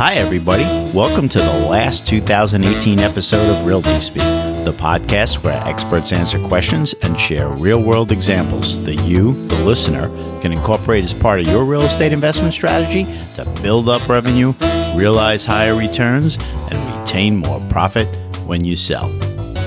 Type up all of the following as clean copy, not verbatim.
Hi, everybody. Welcome to the last 2018 episode of Realty Speak, the podcast where experts answer questions and share real-world examples that you, the listener, can incorporate as part of your real estate investment strategy to build up revenue, realize higher returns, and retain more profit when you sell.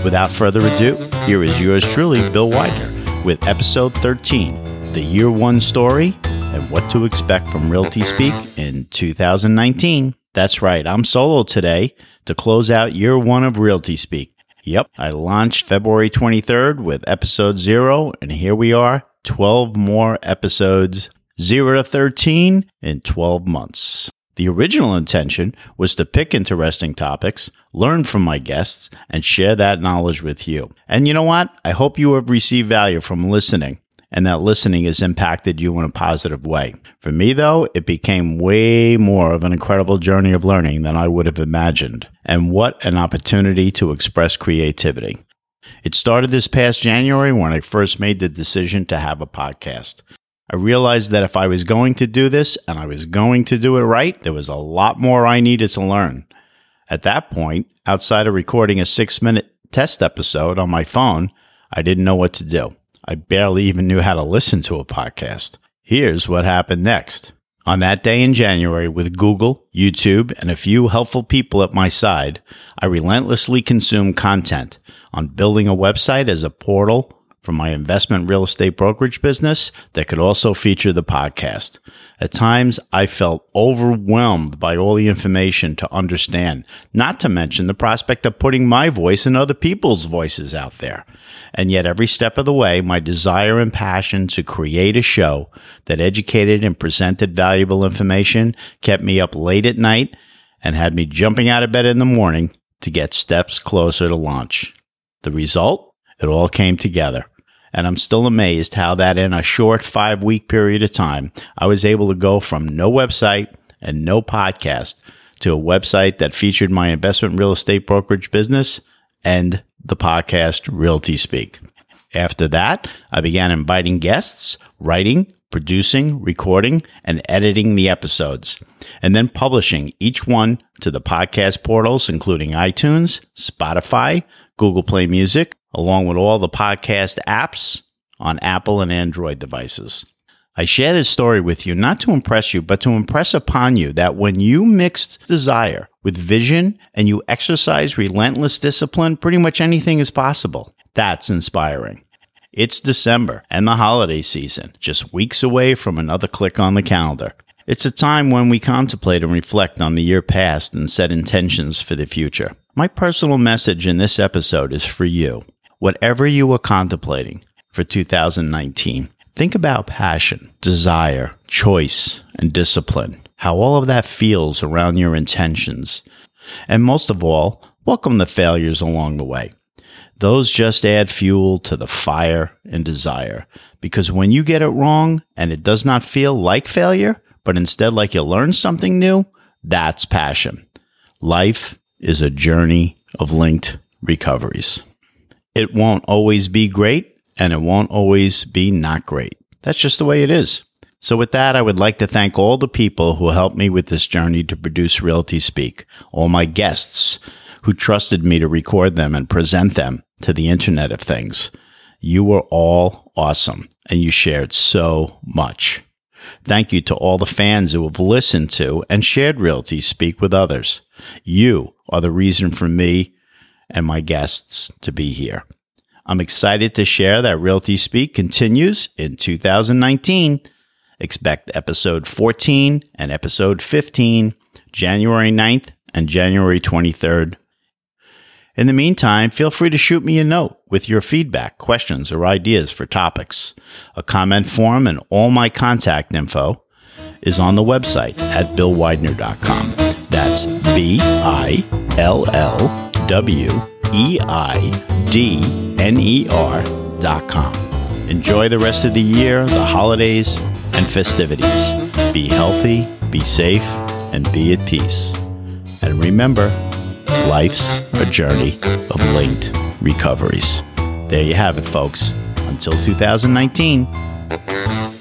Without further ado, here is yours truly, Bill Widener, with episode 13, The Year One Story and What to Expect from Realty Speak in 2019. That's right, I'm solo today to close out year one of Realty Speak. Yep, I launched February 23rd with episode 0, and here we are, 12 more episodes, 0 to 13 in 12 months. The original intention was to pick interesting topics, learn from my guests, and share that knowledge with you. And you know what? I hope you have received value from listening, and that listening has impacted you in a positive way. For me, though, it became way more of an incredible journey of learning than I would have imagined. And what an opportunity to express creativity. It started this past January when I first made the decision to have a podcast. I realized that if I was going to do this and I was going to do it right, there was a lot more I needed to learn. At that point, outside of recording a 6-minute test episode on my phone, I didn't know what to do. I barely even knew how to listen to a podcast. Here's what happened next. On that day in January, with Google, YouTube, and a few helpful people at my side, I relentlessly consumed content on building a website as a portal for my investment real estate brokerage business that could also feature the podcast. At times, I felt overwhelmed by all the information to understand, not to mention the prospect of putting my voice and other people's voices out there. And yet every step of the way, my desire and passion to create a show that educated and presented valuable information kept me up late at night and had me jumping out of bed in the morning to get steps closer to launch. The result? It all came together. And I'm still amazed how that in a short 5-week period of time, I was able to go from no website and no podcast to a website that featured my investment real estate brokerage business and the podcast Realty Speak. After that, I began inviting guests, writing, producing, recording, and editing the episodes, and then publishing each one to the podcast portals, including iTunes, Spotify, Google Play Music, along with all the podcast apps on Apple and Android devices. I share this story with you not to impress you, but to impress upon you that when you mix desire with vision and you exercise relentless discipline, pretty much anything is possible. That's inspiring. It's December and the holiday season, just weeks away from another click on the calendar. It's a time when we contemplate and reflect on the year past and set intentions for the future. My personal message in this episode is for you. Whatever you are contemplating for 2019, think about passion, desire, choice, and discipline, how all of that feels around your intentions. And most of all, welcome the failures along the way. Those just add fuel to the fire and desire, because when you get it wrong and it does not feel like failure, but instead like you learn something new, that's passion. Life is a journey of linked recoveries. It won't always be great, and it won't always be not great. That's just the way it is. So with that, I would like to thank all the people who helped me with this journey to produce Realty Speak, all my guests who trusted me to record them and present them to the Internet of Things. You were all awesome, and you shared so much. Thank you to all the fans who have listened to and shared Realty Speak with others. You are the reason for me and my guests to be here. I'm excited to share that Realty Speak continues in 2019. Expect episode 14 and episode 15, January 9th and January 23rd. In the meantime, feel free to shoot me a note with your feedback, questions, or ideas for topics. A comment form and all my contact info is on the website at BillWidener.com. That's BillWidener.com. Enjoy the rest of the year, the holidays, and festivities. Be healthy, be safe, and be at peace. And remember, life's a journey of linked recoveries. There you have it, folks. Until 2019.